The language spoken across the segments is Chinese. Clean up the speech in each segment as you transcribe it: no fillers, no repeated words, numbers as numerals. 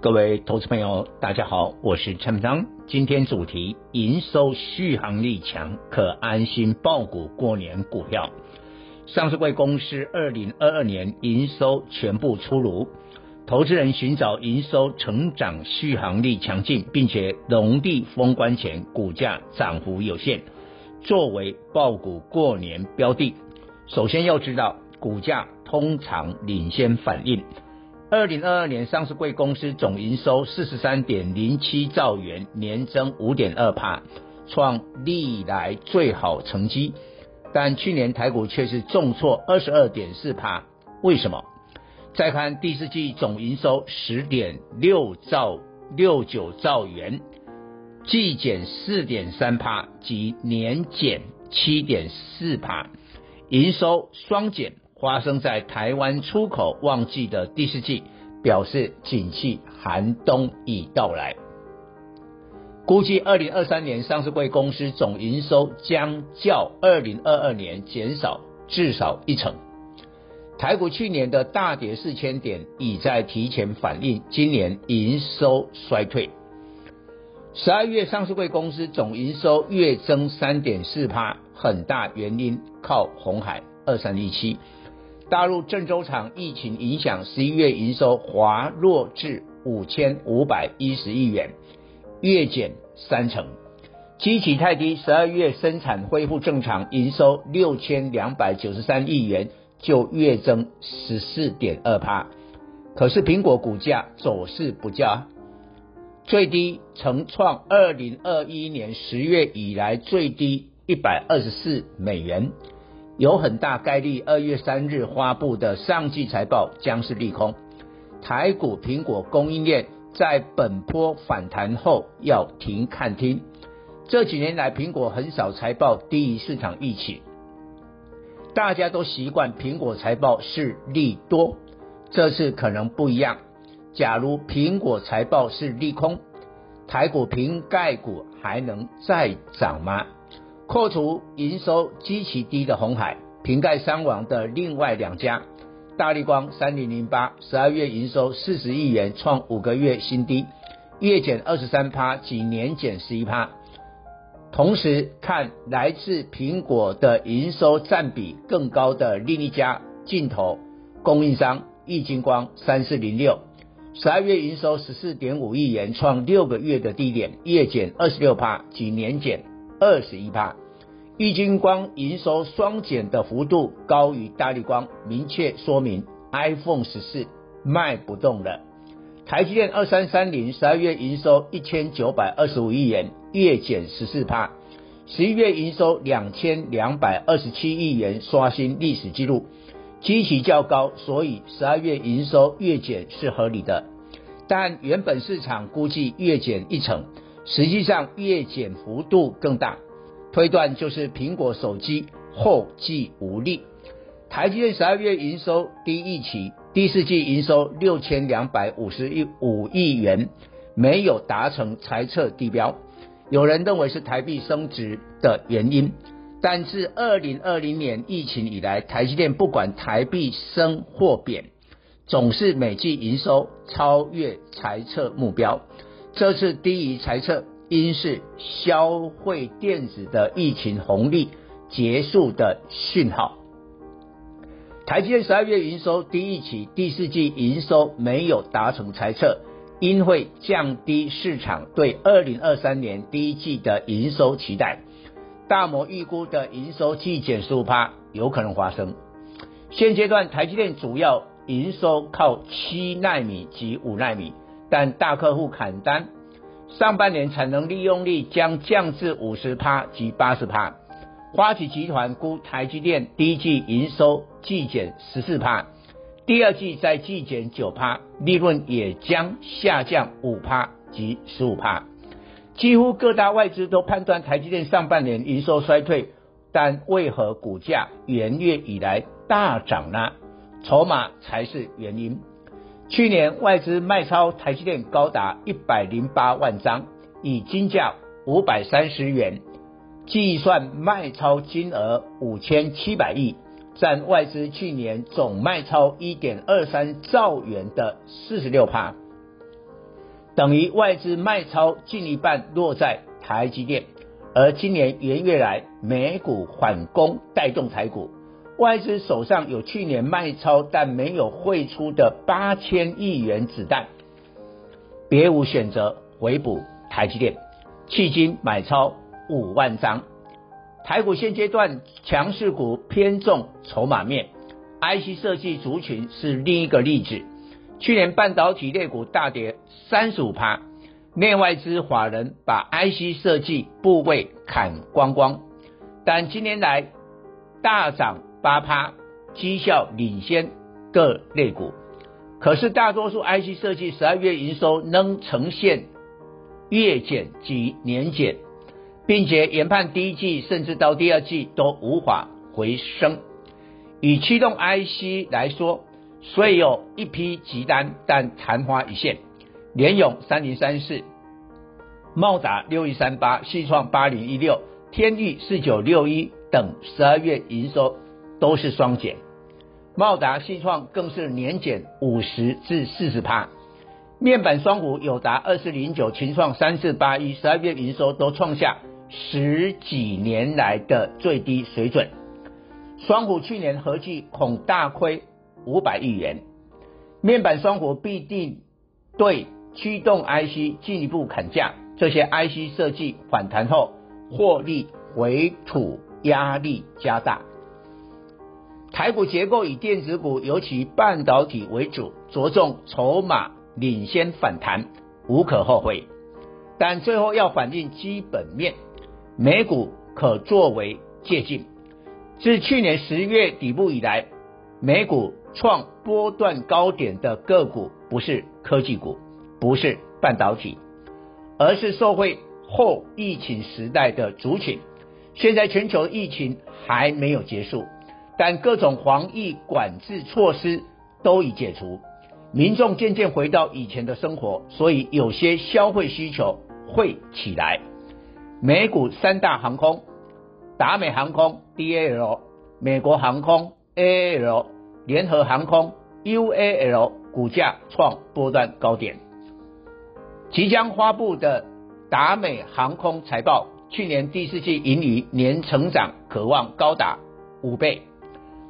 各位投资朋友，大家好，我是蔡明彰。今天主题：营收续航力强，可安心抱股过年股票。上市贵公司2022年营收全部出炉，投资人寻找营收成长续航力强劲，并且农历封关前股价涨幅有限，作为抱股过年标的。首先要知道，股价通常领先反应。2022年上市贵公司总营收 43.07 兆元，年增 5.2%， 创历来最好成绩。但去年台股却是重挫 22.4%， 为什么？再看第四季总营收 10.69 兆元，季减 4.3%， 及年减 7.4%， 营收双减。发生在台湾出口旺季的第四季，表示景气寒冬已到来。估计2023年上市柜公司总营收将较2022年减少至少一成。台股去年的大跌4000点已在提前反映今年营收衰退。12月上市柜公司总营收月增 3.4%， 很大原因靠鸿海2317。大陆郑州厂疫情影响，11月营收滑落至5510亿元，月减30%，基期太低。12月生产恢复正常，营收6293亿元，就月增 14.2%。 可是苹果股价走势不佳，最低曾创2021年10月以来最低124美元，有很大概率2月3日发布的上季财报将是利空。台股苹果供应链在本波反弹后要停看听，这几年来苹果很少财报低于市场预期，大家都习惯苹果财报是利多，这次可能不一样。假如苹果财报是利空，台股苹概股还能再涨吗？扣除营收基期低的鸿海，苹概伤亡的另外两家，大立光3008 12月营收40亿元，创5个月新低，月减 23%， 及年减 11%。 同时看来自苹果的营收占比更高的另一家镜头供应商易晶光3406 12月营收 14.5 亿元，创6个月的低点，月减 26%， 及年减21%。 易晶光营收双减的幅度高于大立光，明确说明 iPhone 14卖不动了。台积电2330 12月营收1925亿元，月减 14%， 11月营收2227亿元，刷新历史纪录，基期较高，所以12月营收月减是合理的，但原本市场估计月减1%，实际上月减幅度更大，推断就是苹果手机后继无力。台积电12月营收低预期，第四季营收6255亿元，没有达成财测地标，有人认为是台币升值的原因，但自2020年疫情以来，台积电不管台币升或贬，总是每季营收超越财测目标，这次低于财测，因是消费电子的疫情红利结束的讯号。台积电12月营收低预期，第四季营收没有达成财测，因会降低市场对2023年第一季的营收期待，大摩预估的营收季减 15% 有可能发生。现阶段台积电主要营收靠7奈米及5奈米，但大客户砍单，上半年产能利用率将降至 50% 及 80%。 花旗集团估台积电第一季营收季减 14%， 第二季再季减 9%， 利润也将下降 5%及 15%。 几乎各大外资都判断台积电上半年营收衰退，但为何股价元月以来大涨呢？筹码才是原因。去年外资卖超台积电高达108万张，以金价530元计算，卖超金额5700亿，占外资去年总卖超 1.23 兆元的 46%， 等于外资卖超近一半落在台积电。而今年元月来美股反攻带动台股，外资手上有去年卖超但没有汇出的8000亿元子弹，别无选择，回补台积电，迄今买超5万张。台股现阶段强势股偏重筹码面， IC 设计族群是另一个例子。去年半导体类股大跌 35%， 内外资法人把 IC 设计部位砍光光，但今年来大涨 8%， 绩效领先各类股。可是大多数 IC 设计12月营收仍呈现月减及年减，并且研判第一季甚至到第二季都无法回升。以驱动 IC 来说，虽有一批急单，但昙花一现。联咏3034、茂达6138、细创8016、天钰4961等12月营收都是双减，茂达、细创更是年减 50-40%。面板双股友达2009、群创3481 12月营收都创下十几年来的最低水准，双股去年合计恐大亏500亿元。面板双股必定对驱动 IC 进一步砍价，这些 IC 设计反弹后获利回吐压力加大。台股结构以电子股尤其半导体为主，着重筹码领先反弹，无可厚非，但最后要反映基本面，美股可作为借鉴。自去年10月底部以来，美股创波段高点的个股不是科技股，不是半导体，而是受惠后疫情时代的族群。现在全球疫情还没有结束，但各种防疫管制措施都已解除，民众渐渐回到以前的生活，所以有些消费需求会起来。美股三大航空，达美航空 DAL、 美国航空 AAL、 联合航空 UAL 股价创波段高点。即将发布的达美航空财报，去年第四季盈余年成长可望高达5倍。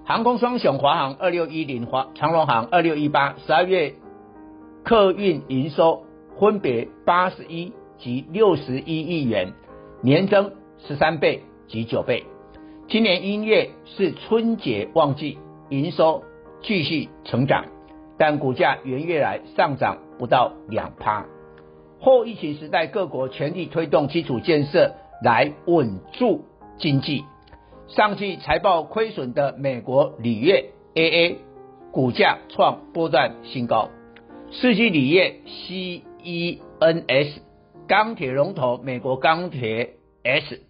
航空双雄华航2610、长荣航2618 12月客运营收分别81及61亿元，年增13倍及9倍。今年1月是春节旺季，营收继续成长，但股价元月来上涨不到 2%。 后疫情时代各国全力推动基础建设来稳住经济，上季财报亏损的美国铝业 AA 股价创波段新高，世纪铝业 CENS、 钢铁龙头美国钢铁 S、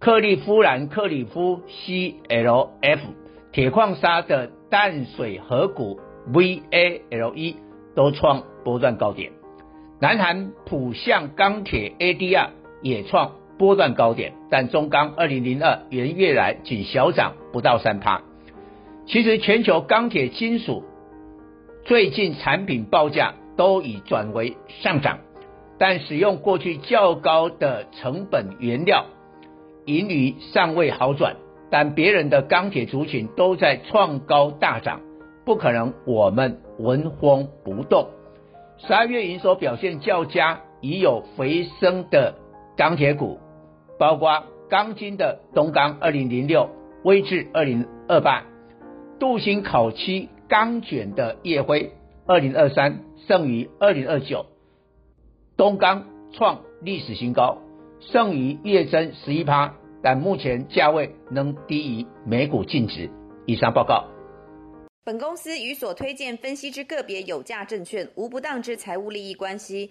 克利夫兰克里夫 CLF、 铁矿砂的淡水河谷 VALE 都创波段高点。南韩浦项钢铁 ADR 也创波段高点，但中钢2002元月来仅小涨不到 3%。 其实全球钢铁金属最近产品报价都已转为上涨，但使用过去较高的成本原料，盈余尚未好转，但别人的钢铁族群都在创高大涨，不可能我们纹风不动。12月营收表现较佳，已有回升的钢铁股包括钢筋的东钢2006、威致2028、镀锌烤漆钢卷的燁辉2023、盛宇2029。东钢创历史新高，盛宇月增 11%， 但目前价位仍低于每股净值。以上报告。本公司与所推荐分析之个别有价证券无不当之财务利益关系，